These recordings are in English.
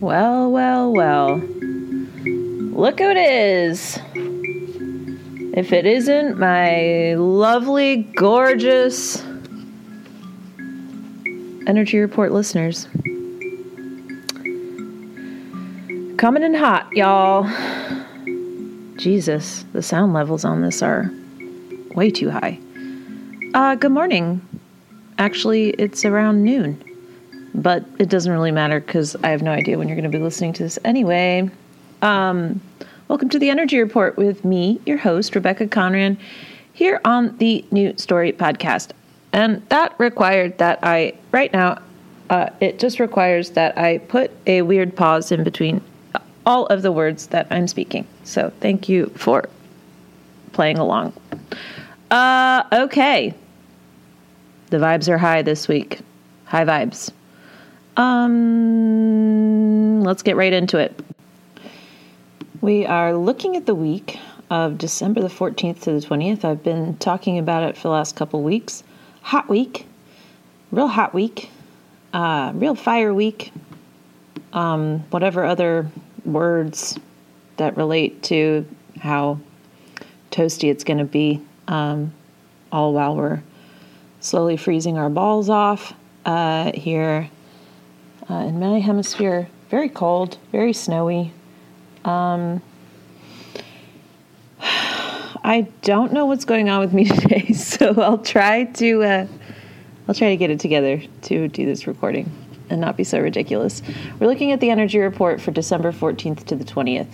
Well, well, well. Look who it is. If it isn't my lovely, gorgeous Energy Report listeners. Coming in hot, y'all. Jesus, the sound levels on this are way too high. Good morning. Actually, it's around noon. But it doesn't really matter because I have no idea when you're going to be listening to this anyway. Welcome to the Energy Report with me, your host, Rebecca Conran, here on the New Story Podcast. And that required that I, right now, it just requires that I put a weird pause in between all of the words that I'm speaking. So thank you for playing along. Okay. The vibes are high this week. High vibes. Let's get right into it. We are looking at the week of December the 14th to the 20th. I've been talking about it for the last couple weeks. Hot week, real hot week, real fire week, whatever other words that relate to how toasty it's going to be, all while we're slowly freezing our balls off here in my hemisphere. Very cold, very snowy. I don't know what's going on with me today, so I'll try to get it together to do this recording and not be so ridiculous. We're looking at the energy report for December 14th to the 20th.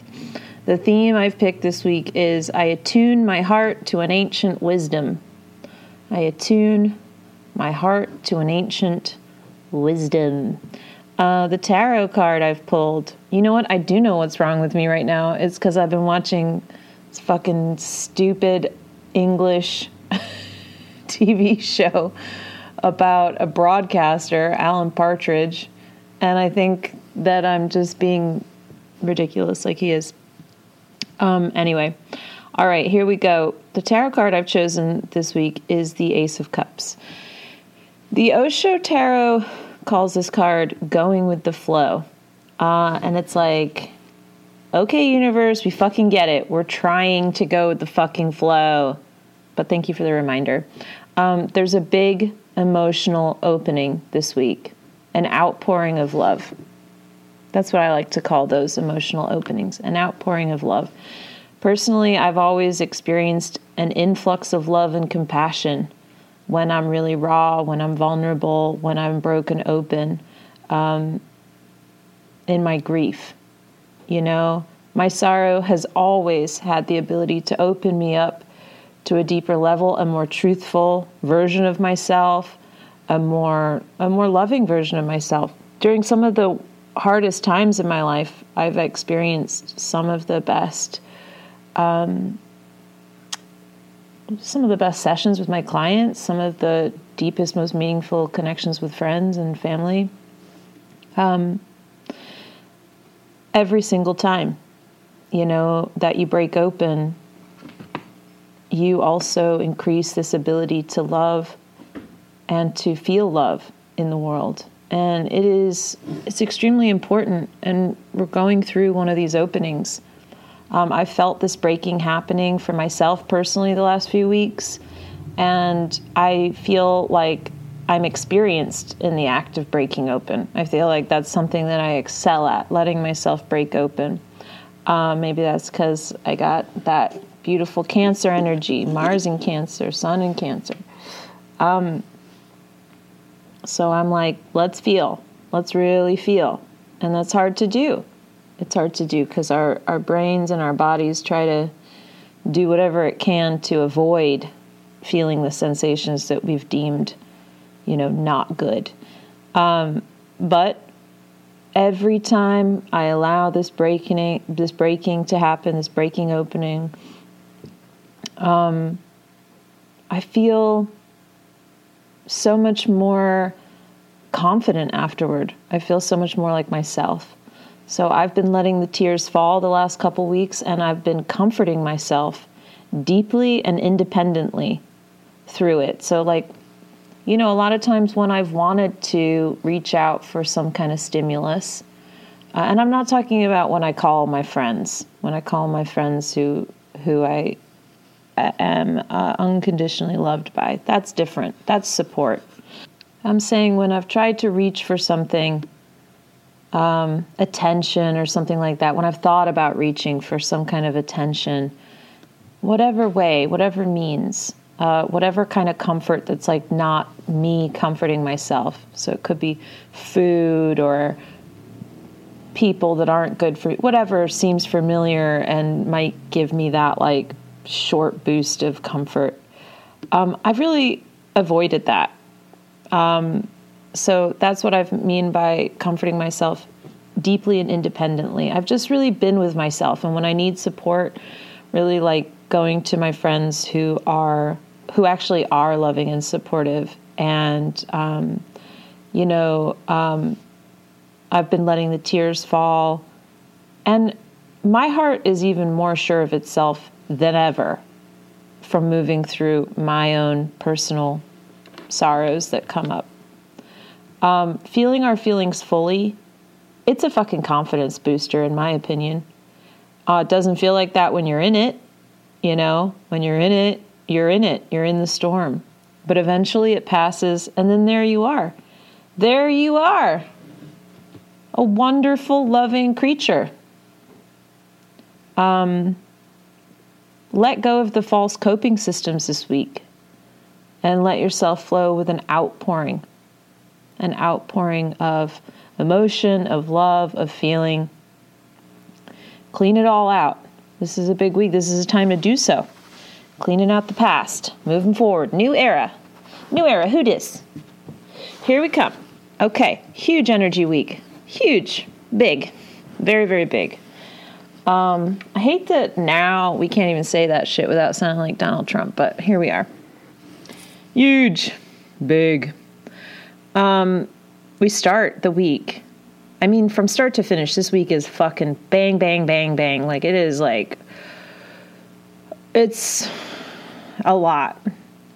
The theme I've picked this week is I attune my heart to an ancient wisdom. I attune my heart to an ancient wisdom. The tarot card I've pulled. You know what? I do know what's wrong with me right now. It's because I've been watching this fucking stupid English TV show about a broadcaster, Alan Partridge, and I think that I'm just being ridiculous like he is. Anyway, all right, here we go. The tarot card I've chosen this week is the Ace of Cups. The Osho Tarot calls this card going with the flow. And it's like, okay, universe, we fucking get it. We're trying to go with the fucking flow. But thank you for the reminder. There's a big emotional opening this week, an outpouring of love. That's what I like to call those emotional openings, an outpouring of love. Personally, I've always experienced an influx of love and compassion when I'm really raw, when I'm vulnerable, when I'm broken open, in my grief. You know, my sorrow has always had the ability to open me up to a deeper level, a more truthful version of myself, a more loving version of myself. During some of the hardest times in my life, I've experienced some of the best sessions with my clients, some of the deepest, most meaningful connections with friends and family. Every single time, you know, that you break open, you also increase this ability to love and to feel love in the world. And it's extremely important. And we're going through one of these openings. I felt this breaking happening for myself personally the last few weeks, and I feel like I'm experienced in the act of breaking open. I feel like that's something that I excel at, letting myself break open. Maybe that's because I got that beautiful Cancer energy, Mars in Cancer, Sun in Cancer. So I'm like, let's feel. Let's really feel. And that's hard to do. It's hard to do because our brains and our bodies try to do whatever it can to avoid feeling the sensations that we've deemed, you know, not good. But every time I allow this breaking to happen, this breaking opening, I feel so much more confident afterward. I feel so much more like myself. So I've been letting the tears fall the last couple weeks, and I've been comforting myself deeply and independently through it. So, like, you know, a lot of times when I've wanted to reach out for some kind of stimulus, and I'm not talking about when I call my friends, who I am unconditionally loved by. That's different. That's support. I'm saying when I've tried to reach for something, attention or something like that, when I've thought about reaching for some kind of attention, whatever way, whatever means, whatever kind of comfort that's like not me comforting myself. So it could be food or people that aren't good for me, whatever seems familiar and might give me that like short boost of comfort. I've really avoided that. So that's what I mean by comforting myself deeply and independently. I've just really been with myself. And when I need support, really like going to my friends who actually are loving and supportive. And, I've been letting the tears fall. And my heart is even more sure of itself than ever from moving through my own personal sorrows that come up. Feeling our feelings fully, it's a fucking confidence booster, in my opinion. It doesn't feel like that when you're in it, you know. When you're in it, you're in it. You're in the storm. But eventually it passes, and then there you are. There you are. A wonderful, loving creature. Let go of the false coping systems this week and let yourself flow with an outpouring of emotion, of love, of feeling. Clean it all out. This is a big week. This is a time to do so. Cleaning out the past, moving forward. New era. Who dis? Here we come. Okay. Huge energy week. Huge, big, very, very big. I hate that now we can't even say that shit without sounding like Donald Trump, but here we are. Huge, big. We start the week. I mean, from start to finish, this week is fucking bang, bang, bang, bang. Like, it is like, it's a lot.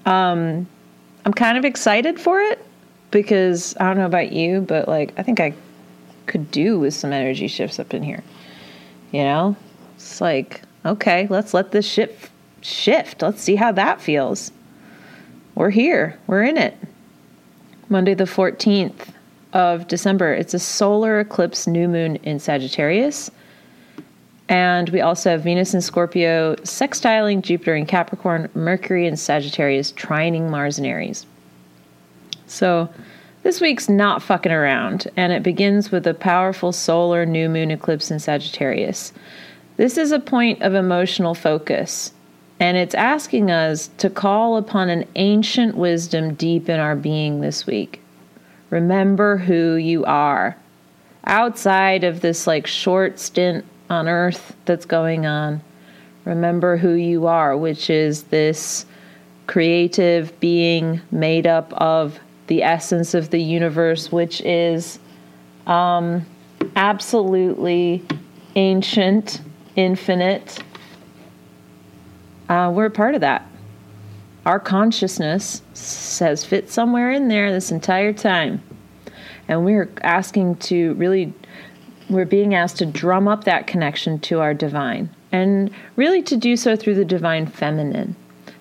I'm kind of excited for it because I don't know about you, but like, I think I could do with some energy shifts up in here. You know, it's like, okay, let's let this shit shift. Let's see how that feels. We're here. We're in it. Monday, the 14th of December. It's a solar eclipse new moon in Sagittarius. And we also have Venus in Scorpio sextiling Jupiter in Capricorn, Mercury in Sagittarius, trining Mars in Aries. So this week's not fucking around, and it begins with a powerful solar new moon eclipse in Sagittarius. This is a point of emotional focus, and it's asking us to call upon an ancient wisdom deep in our being this week. Remember who you are. Outside of this like short stint on Earth that's going on, remember who you are, which is this creative being made up of the essence of the universe, which is absolutely ancient, infinite. We're a part of that. Our consciousness says fit somewhere in there this entire time. And we're being asked to drum up that connection to our divine, and really to do so through the divine feminine,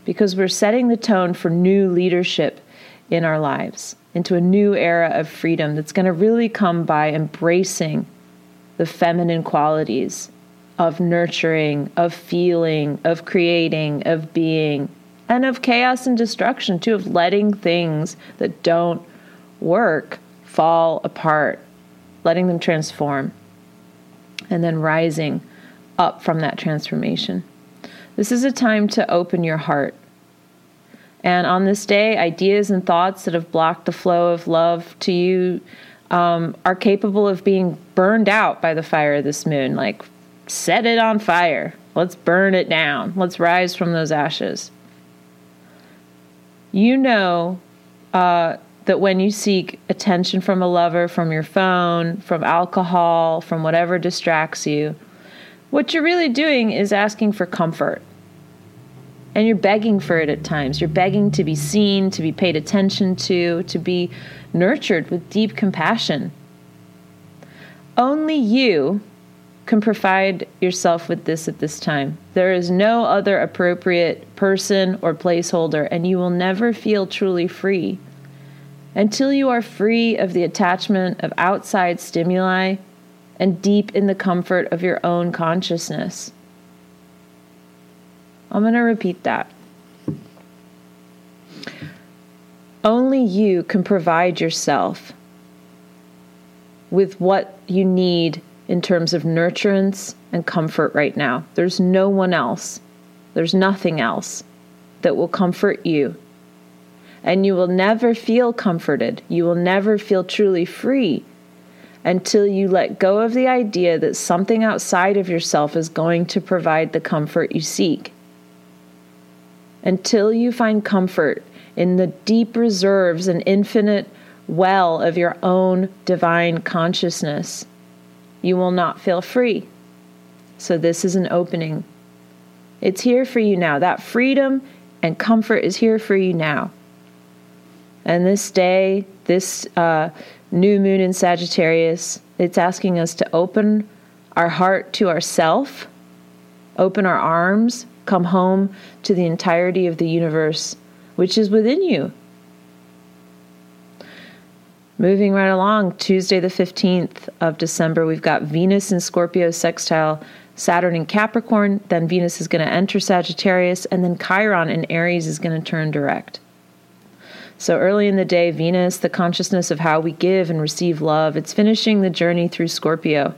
because we're setting the tone for new leadership in our lives, into a new era of freedom that's going to really come by embracing the feminine qualities of nurturing, of feeling, of creating, of being, and of chaos and destruction too, of letting things that don't work fall apart, letting them transform, and then rising up from that transformation. This is a time to open your heart. And on this day, ideas and thoughts that have blocked the flow of love to you are capable of being burned out by the fire of this moon. Like, set it on fire. Let's burn it down. Let's rise from those ashes. You know that when you seek attention from a lover, from your phone, from alcohol, from whatever distracts you, what you're really doing is asking for comfort. And you're begging for it at times. You're begging to be seen, to be paid attention to be nurtured with deep compassion. Only you can provide yourself with this at this time. There is no other appropriate person or placeholder, and you will never feel truly free until you are free of the attachment of outside stimuli and deep in the comfort of your own consciousness. I'm going to repeat that. Only you can provide yourself with what you need in terms of nurturance and comfort right now. There's no one else. There's nothing else that will comfort you. And you will never feel comforted. You will never feel truly free until you let go of the idea that something outside of yourself is going to provide the comfort you seek. Until you find comfort in the deep reserves and infinite well of your own divine consciousness, you will not feel free. So this is an opening. It's here for you now. That freedom and comfort is here for you now. And this day, this new moon in Sagittarius, it's asking us to open our heart to ourself, open our arms, come home to the entirety of the universe, which is within you. Moving right along, Tuesday the 15th of December, we've got Venus in Scorpio sextile Saturn in Capricorn, then Venus is going to enter Sagittarius, and then Chiron in Aries is going to turn direct. So early in the day, Venus, the consciousness of how we give and receive love, it's finishing the journey through Scorpio,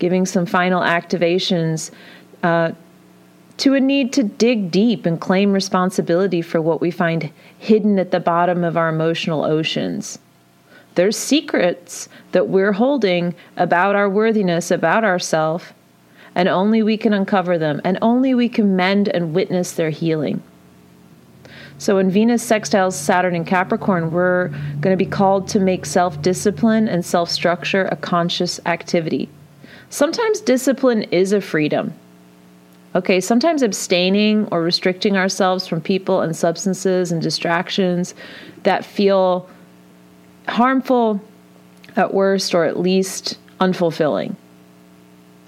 giving some final activations to a need to dig deep and claim responsibility for what we find hidden at the bottom of our emotional oceans. There's secrets that we're holding about our worthiness, about ourselves, and only we can uncover them, and only we can mend and witness their healing. So when Venus sextiles Saturn in Capricorn, we're going to be called to make self-discipline and self-structure a conscious activity. Sometimes discipline is a freedom. Okay, sometimes abstaining or restricting ourselves from people and substances and distractions that feel harmful at worst, or at least unfulfilling.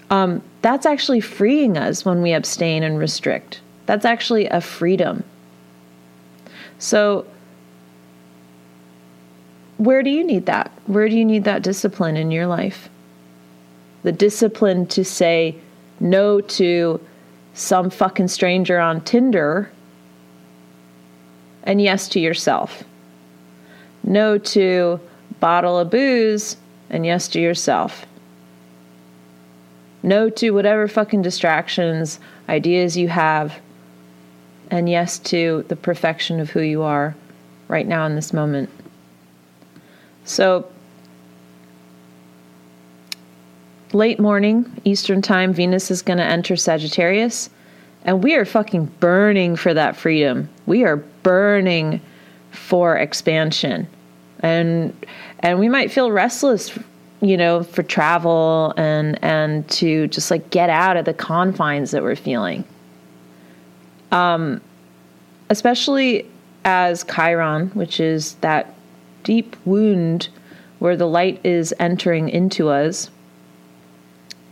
That's actually freeing us when we abstain and restrict. That's actually a freedom. So where do you need that? Where do you need that discipline in your life? The discipline to say no to some fucking stranger on Tinder and yes to yourself. No to bottle of booze and yes to yourself. No to whatever fucking distractions, ideas you have, and yes to the perfection of who you are right now in this moment. So late morning, Eastern time, Venus is going to enter Sagittarius, and we are fucking burning for that freedom. We are burning for expansion. And we might feel restless, you know, for travel and to just like get out of the confines that we're feeling. Especially as Chiron, which is that deep wound where the light is entering into us,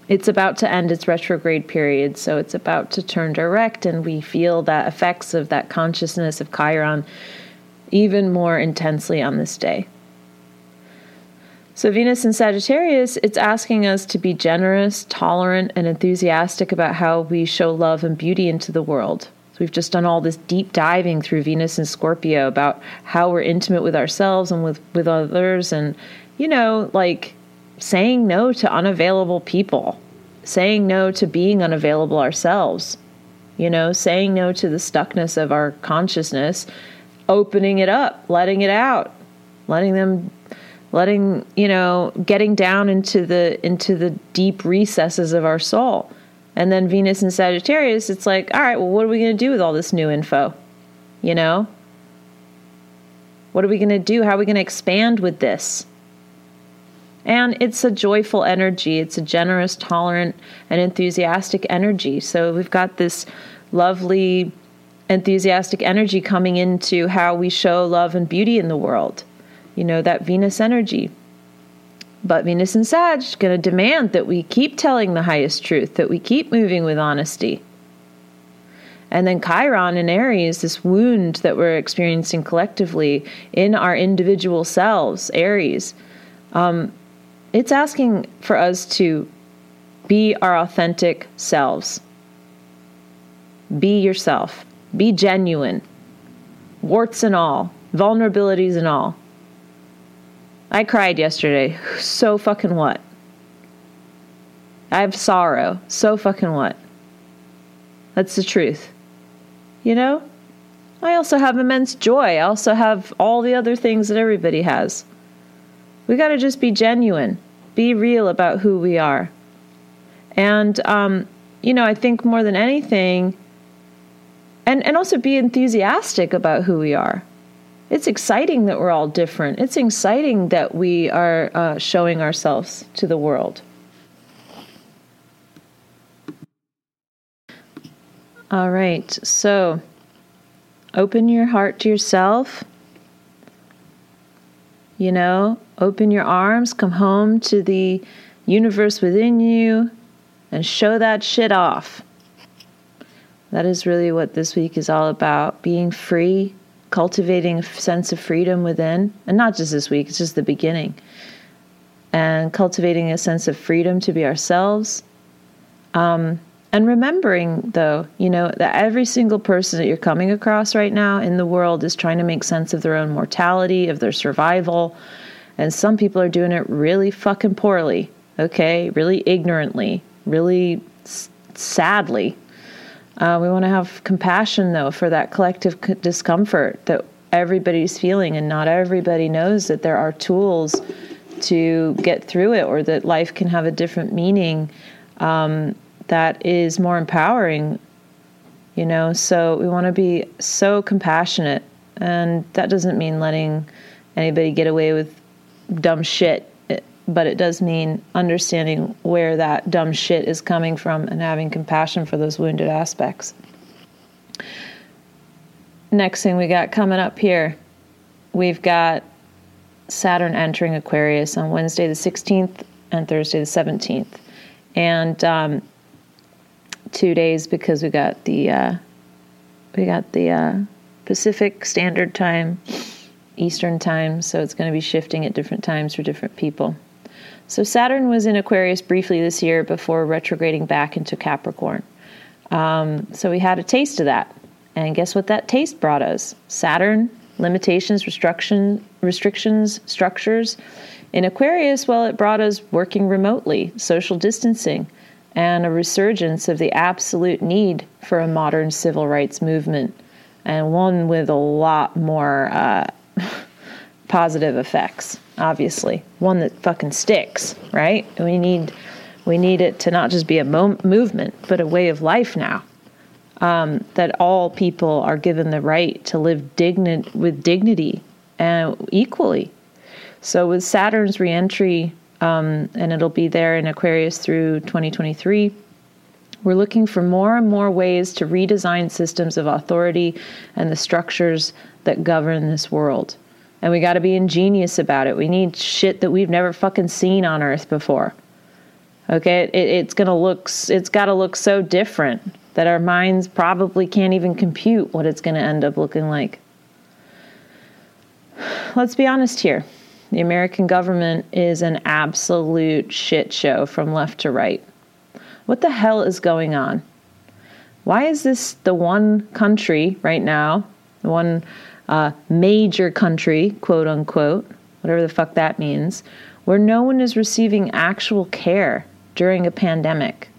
it's about to end its retrograde period. So it's about to turn direct, and we feel the effects of that consciousness of Chiron even more intensely on this day. So Venus in Sagittarius, it's asking us to be generous, tolerant, and enthusiastic about how we show love and beauty into the world. So we've just done all this deep diving through Venus in Scorpio about how we're intimate with ourselves and with others, and, you know, like saying no to unavailable people, saying no to being unavailable ourselves, you know, saying no to the stuckness of our consciousness, opening it up, letting it out, getting down into the deep recesses of our soul. And then Venus in Sagittarius, it's like, all right, well, what are we going to do with all this new info? You know, what are we going to do? How are we going to expand with this? And it's a joyful energy. It's a generous, tolerant, and enthusiastic energy. So we've got this lovely enthusiastic energy coming into how we show love and beauty in the world. You know, that Venus energy. But Venus and Sag is going to demand that we keep telling the highest truth, that we keep moving with honesty. And then Chiron in Aries, this wound that we're experiencing collectively in our individual selves, Aries, it's asking for us to be our authentic selves. Be yourself. Be genuine. Warts and all. Vulnerabilities and all. I cried yesterday. So fucking what? I have sorrow. So fucking what? That's the truth. You know? I also have immense joy. I also have all the other things that everybody has. We got to just be genuine. Be real about who we are. And, you know, I think more than anything, and also be enthusiastic about who we are. It's exciting that we're all different. It's exciting that we are showing ourselves to the world. All right, so open your heart to yourself. You know, open your arms, come home to the universe within you, and show that shit off. That is really what this week is all about, being free, cultivating a sense of freedom within, and not just this week, it's just the beginning, and cultivating a sense of freedom to be ourselves. And remembering, though, you know, that every single person that you're coming across right now in the world is trying to make sense of their own mortality, of their survival, and some people are doing it really fucking poorly, okay? Really ignorantly, really sadly. We want to have compassion, though, for that collective discomfort that everybody's feeling, and not everybody knows that there are tools to get through it, or that life can have a different meaning that is more empowering, you know. So we want to be so compassionate, and that doesn't mean letting anybody get away with dumb shit, but it does mean understanding where that dumb shit is coming from and having compassion for those wounded aspects. Next thing we got coming up here, we've got Saturn entering Aquarius on Wednesday the 16th and Thursday the 17th. And 2 days, because we got the Pacific Standard Time, Eastern Time, so it's going to be shifting at different times for different people. So Saturn was in Aquarius briefly this year before retrograding back into Capricorn. So we had a taste of that. And guess what that taste brought us? Saturn, limitations, restrictions, structures. In Aquarius, well, it brought us working remotely, social distancing, and a resurgence of the absolute need for a modern civil rights movement, and one with a lot more positive effects, obviously. One that fucking sticks, right? We need it to not just be a movement, but a way of life now, that all people are given the right to live with dignity and equally. So with Saturn's reentry, and it'll be there in Aquarius through 2023, we're looking for more and more ways to redesign systems of authority and the structures that govern this world. And we got to be ingenious about it. We need shit that we've never fucking seen on Earth before. Okay, it's got to look so different that our minds probably can't even compute what it's going to end up looking like. Let's be honest here. The American government is an absolute shit show from left to right. What the hell is going on? Why is this the one country right now, the one major country, quote unquote, whatever the fuck that means, where no one is receiving actual care during a pandemic?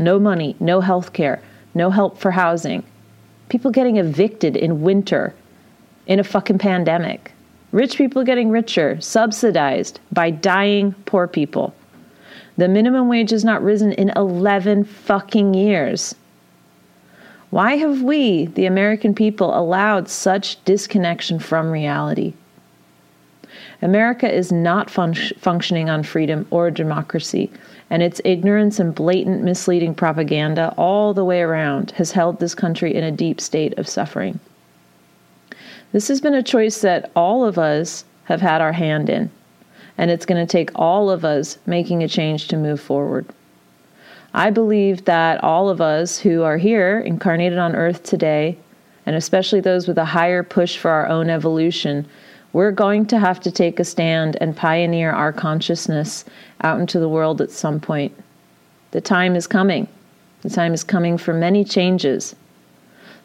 No money, no health care, no help for housing. People getting evicted in winter in a fucking pandemic. Rich people getting richer, subsidized by dying poor people. The minimum wage has not risen in 11 fucking years. Why have we, the American people, allowed such disconnection from reality? America is not functioning on freedom or democracy, and its ignorance and blatant misleading propaganda all the way around has held this country in a deep state of suffering. This has been a choice that all of us have had our hand in, and it's going to take all of us making a change to move forward. I believe that all of us who are here incarnated on earth today, and especially those with a higher push for our own evolution, we're going to have to take a stand and pioneer our consciousness out into the world at some point. The time is coming. The time is coming for many changes.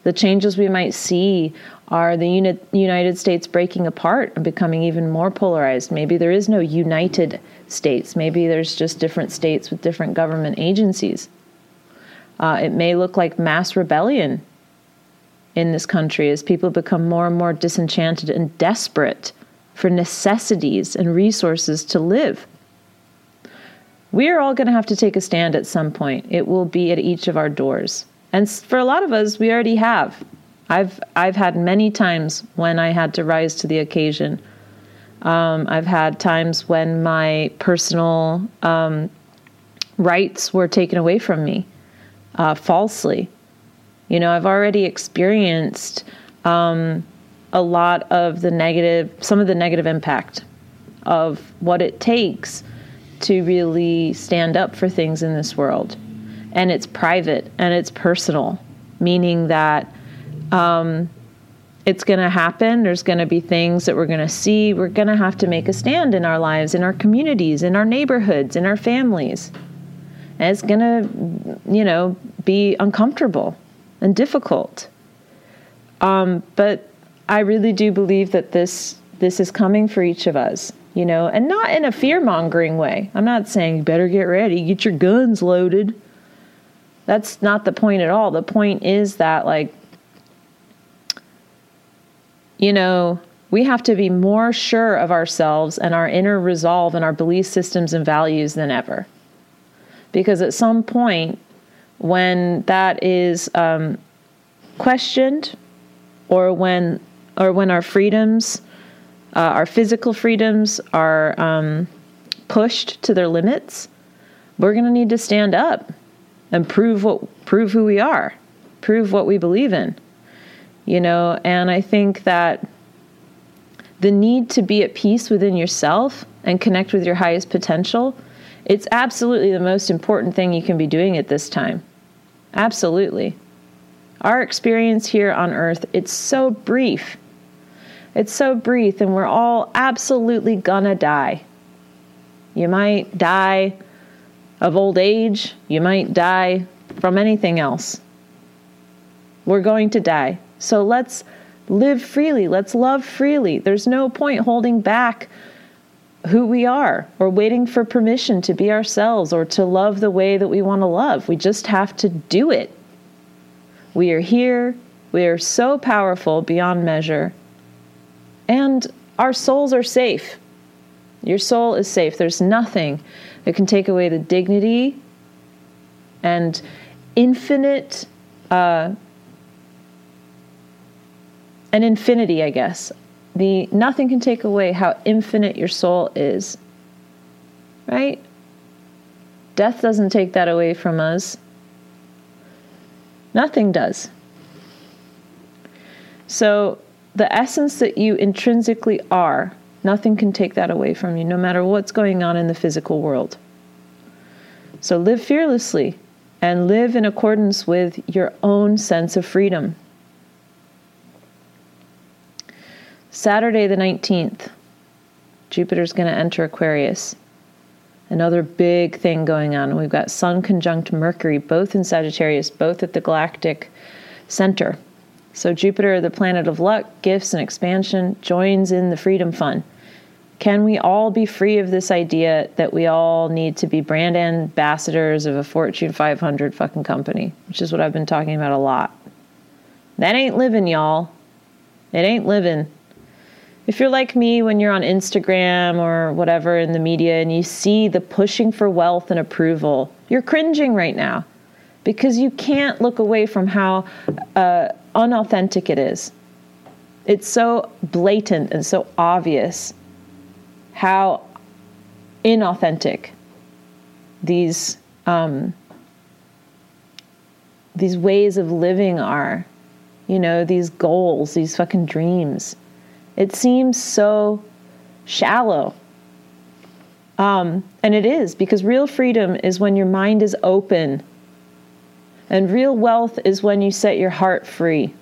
The changes we might see are the United States breaking apart and becoming even more polarized. Maybe there is no United States. Maybe there's just different states with different government agencies. It may look like mass rebellion in this country as people become more and more disenchanted and desperate for necessities and resources to live. We're all going to have to take a stand at some point. It will be at each of our doors. And for a lot of us, we already have. I've had many times when I had to rise to the occasion. I've had times when my personal rights were taken away from me falsely. You know, I've already experienced a lot of the negative, some of the negative impact of what it takes to really stand up for things in this world. And it's private and it's personal, meaning that it's going to happen. There's going to be things that we're going to see. We're going to have to make a stand in our lives, in our communities, in our neighborhoods, in our families. And it's going to, you know, be uncomfortable and difficult. But I really do believe that this is coming for each of us, you know, and not in a fear-mongering way. I'm not saying you better get ready, get your guns loaded. That's not the point at all. The point is that, like, you know, we have to be more sure of ourselves and our inner resolve and our belief systems and values than ever. Because at some point, when that is questioned, or when our freedoms, our physical freedoms, are pushed to their limits, we're going to need to stand up and prove who we are, prove what we believe in, you know. And I think that the need to be at peace within yourself and connect with your highest potential, it's absolutely the most important thing you can be doing at this time. Absolutely. Our experience here on earth, it's so brief. It's so brief, and we're all absolutely gonna die. You might die of old age. You might die from anything else. We're going to die. So let's live freely. Let's love freely. There's no point holding back who we are, or waiting for permission to be ourselves or to love the way that we want to love. We just have to do it. We are here. We are so powerful beyond measure. And our souls are safe. Your soul is safe. There's nothing that can take away the dignity and infinite, an infinity, I guess. Nothing can take away how infinite your soul is, right? Death doesn't take that away from us. Nothing does. So the essence that you intrinsically are, nothing can take that away from you, no matter what's going on in the physical world. So live fearlessly and live in accordance with your own sense of freedom. Saturday the 19th, Jupiter's going to enter Aquarius. Another big thing going on. We've got Sun conjunct Mercury, both in Sagittarius, both at the galactic center. So Jupiter, the planet of luck, gifts, and expansion, joins in the freedom fun. Can we all be free of this idea that we all need to be brand ambassadors of a Fortune 500 fucking company, which is what I've been talking about a lot? That ain't living, y'all. It ain't living. If you're like me, when you're on Instagram or whatever in the media and you see the pushing for wealth and approval, you're cringing right now because you can't look away from how unauthentic it is. It's so blatant and so obvious how inauthentic these ways of living are, you know, these goals, these fucking dreams. It seems so shallow. And it is, because real freedom is when your mind is open. And real wealth is when you set your heart free.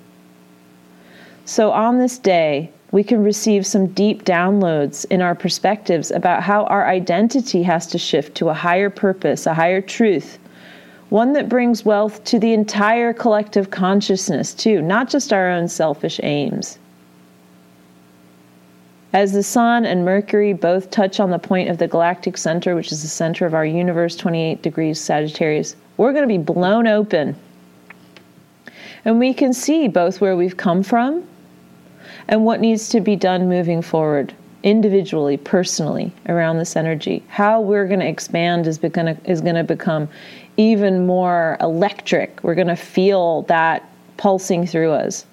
So on this day, we can receive some deep downloads in our perspectives about how our identity has to shift to a higher purpose, a higher truth, one that brings wealth to the entire collective consciousness too, not just our own selfish aims. As the Sun and Mercury both touch on the point of the galactic center, which is the center of our universe, 28 degrees Sagittarius, we're going to be blown open. And we can see both where we've come from and what needs to be done moving forward, individually, personally, around this energy. How we're going to expand is going to become even more electric. We're going to feel that pulsing through us.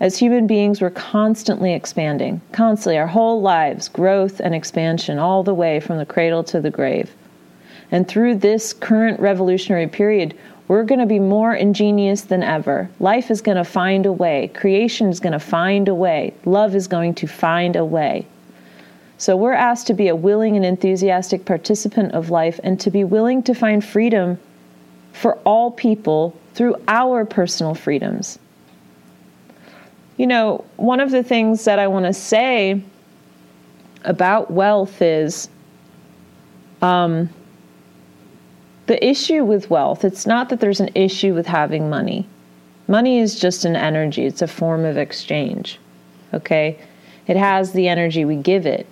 As human beings, we're constantly expanding, constantly, our whole lives, growth and expansion, all the way from the cradle to the grave. And through this current revolutionary period, we're going to be more ingenious than ever. Life is going to find a way. Creation is going to find a way. Love is going to find a way. So we're asked to be a willing and enthusiastic participant of life and to be willing to find freedom for all people through our personal freedoms. You know, one of the things that I want to say about wealth is, the issue with wealth, it's not that there's an issue with having money. Money is just an energy. It's a form of exchange, okay? It has the energy we give it.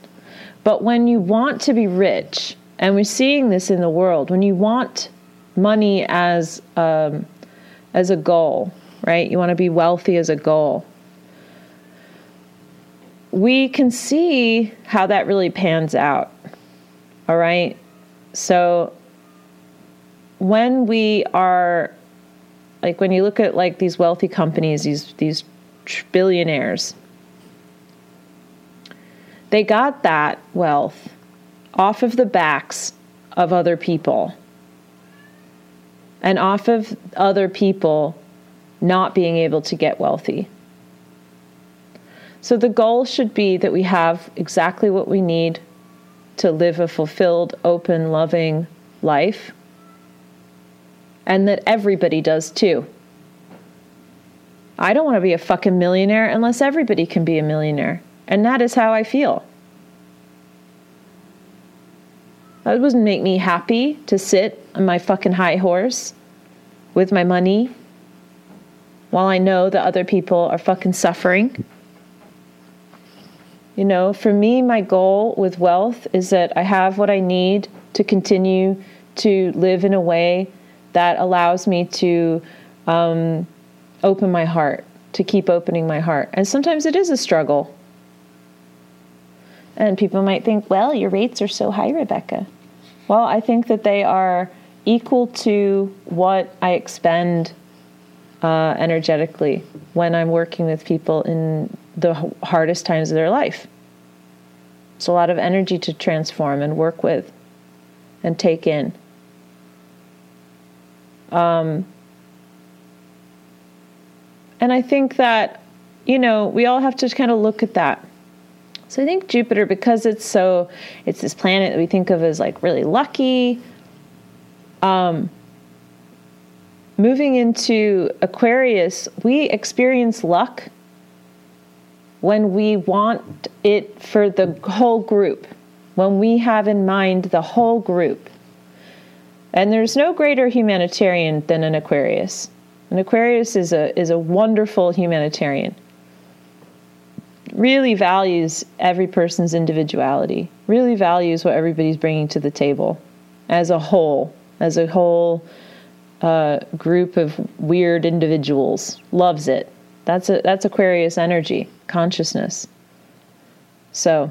But when you want to be rich, and we're seeing this in the world, when you want money as a goal, right? You want to be wealthy as a goal. We can see how that really pans out, all right? So when we are, like, when you look at, like, these wealthy companies, these billionaires, they got that wealth off of the backs of other people and off of other people not being able to get wealthy. So the goal should be that we have exactly what we need to live a fulfilled, open, loving life. And that everybody does too. I don't want to be a fucking millionaire unless everybody can be a millionaire. And that is how I feel. That wouldn't make me happy to sit on my fucking high horse with my money while I know that other people are fucking suffering. You know, for me, my goal with wealth is that I have what I need to continue to live in a way that allows me to open my heart, to keep opening my heart. And sometimes it is a struggle. And people might think, well, your rates are so high, Rebecca. Well, I think that they are equal to what I expend energetically when I'm working with people in the hardest times of their life. It's a lot of energy to transform and work with and take in. And I think that, you know, we all have to kind of look at that. So I think Jupiter, because it's this planet that we think of as, like, really lucky, moving into Aquarius, we experience luck when we want it for the whole group, when we have in mind the whole group. And there's no greater humanitarian than an Aquarius. An Aquarius is a wonderful humanitarian. Really values every person's individuality. Really values what everybody's bringing to the table as a whole group of weird individuals. Loves it. That's Aquarius energy, consciousness. So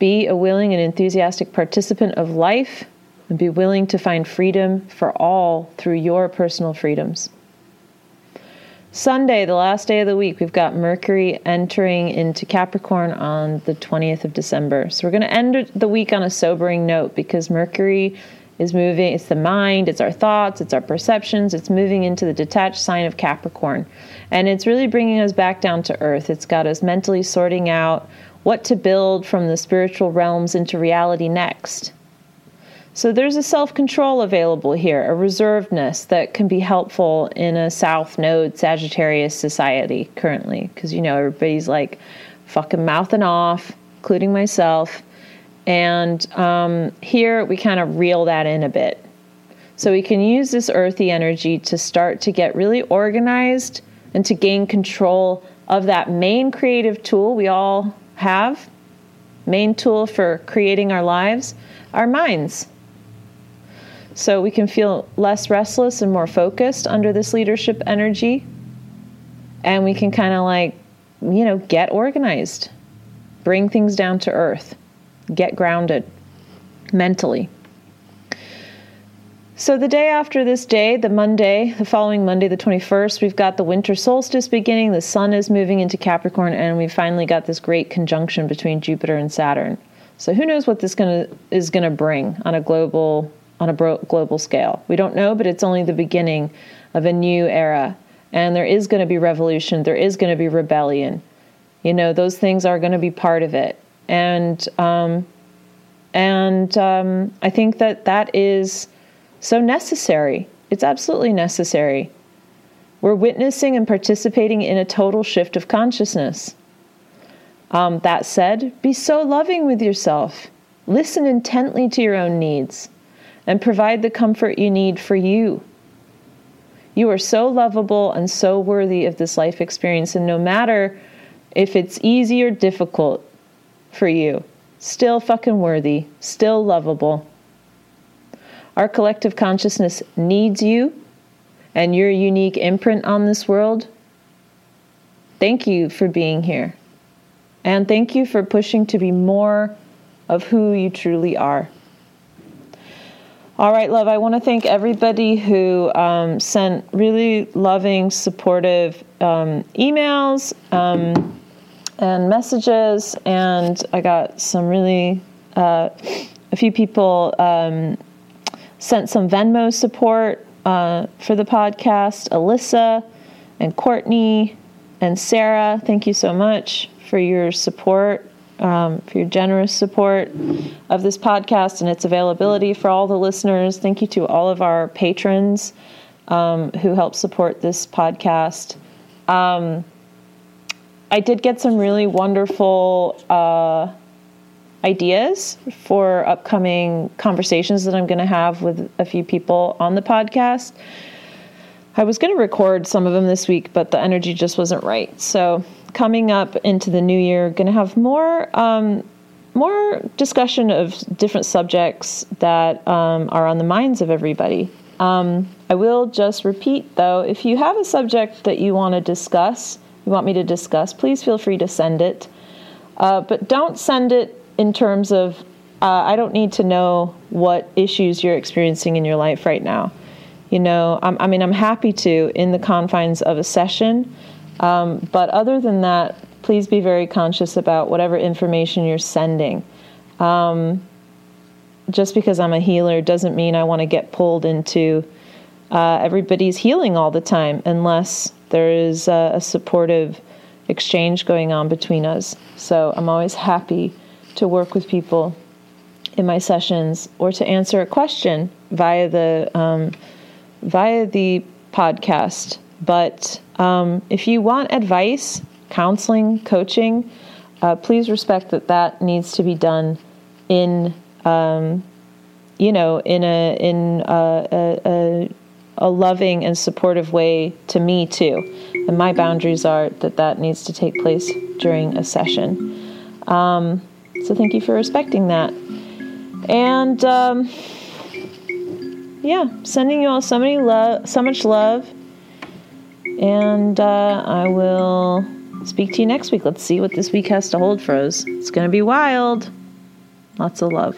be a willing and enthusiastic participant of life. And be willing to find freedom for all through your personal freedoms. Sunday, the last day of the week, we've got Mercury entering into Capricorn on the 20th of December. So we're going to end the week on a sobering note because Mercury is moving. It's the mind, it's our thoughts, it's our perceptions. It's moving into the detached sign of Capricorn. And it's really bringing us back down to earth. It's got us mentally sorting out what to build from the spiritual realms into reality next. So there's a self-control available here, a reservedness that can be helpful in a South Node Sagittarius society currently, because, you know, everybody's like fucking mouthing off, including myself. And here we kind of reel that in a bit. So we can use this earthy energy to start to get really organized and to gain control of that main creative tool we all have, main tool for creating our lives, our minds. So we can feel less restless and more focused under this leadership energy. And we can kind of like, you know, get organized, bring things down to earth, get grounded mentally. So the day after this day, the Monday, the following Monday, the 21st, we've got the winter solstice beginning. The sun is moving into Capricorn, and we finally got this great conjunction between Jupiter and Saturn. So who knows what this is going to bring on a global scale. We don't know, but it's only the beginning of a new era. And there is going to be revolution. There is going to be rebellion. You know, those things are going to be part of it. And I think that is so necessary. It's absolutely necessary. We're witnessing and participating in a total shift of consciousness. That said, be so loving with yourself. Listen intently to your own needs and provide the comfort you need for you. You are so lovable and so worthy of this life experience, and no matter if it's easy or difficult for you, still fucking worthy, still lovable. Our collective consciousness needs you and your unique imprint on this world. Thank you for being here. And thank you for pushing to be more of who you truly are. All right, love, I want to thank everybody who sent really loving, supportive emails and messages. And I got some really, a few people sent some Venmo support for the podcast. Alyssa and Courtney and Sarah, thank you so much for your support, for your generous support of this podcast and its availability for all the listeners. Thank you to all of our patrons who help support this podcast. I did get some really wonderful ideas for upcoming conversations that I'm going to have with a few people on the podcast. I was going to record some of them this week, but the energy just wasn't right. So coming up into the new year, going to have more discussion of different subjects that are on the minds of everybody. I will just repeat, though, if you have a subject that you want to discuss, you want me to discuss, please feel free to send it. But don't send it in terms of, I don't need to know what issues you're experiencing in your life right now. You know, I'm happy to in the confines of a session, but other than that, please be very conscious about whatever information you're sending. Just because I'm a healer doesn't mean I want to get pulled into everybody's healing all the time unless there is a supportive exchange going on between us. So I'm always happy to work with people in my sessions or to answer a question via the podcast. But if you want advice, counseling, coaching, please respect that needs to be done in, in a loving and supportive way to me too. And my boundaries are that needs to take place during a session. So thank you for respecting that. And, yeah, sending you all so much love, and I will speak to you next week. Let's see what this week has to hold for us. It's going to be wild. Lots of love.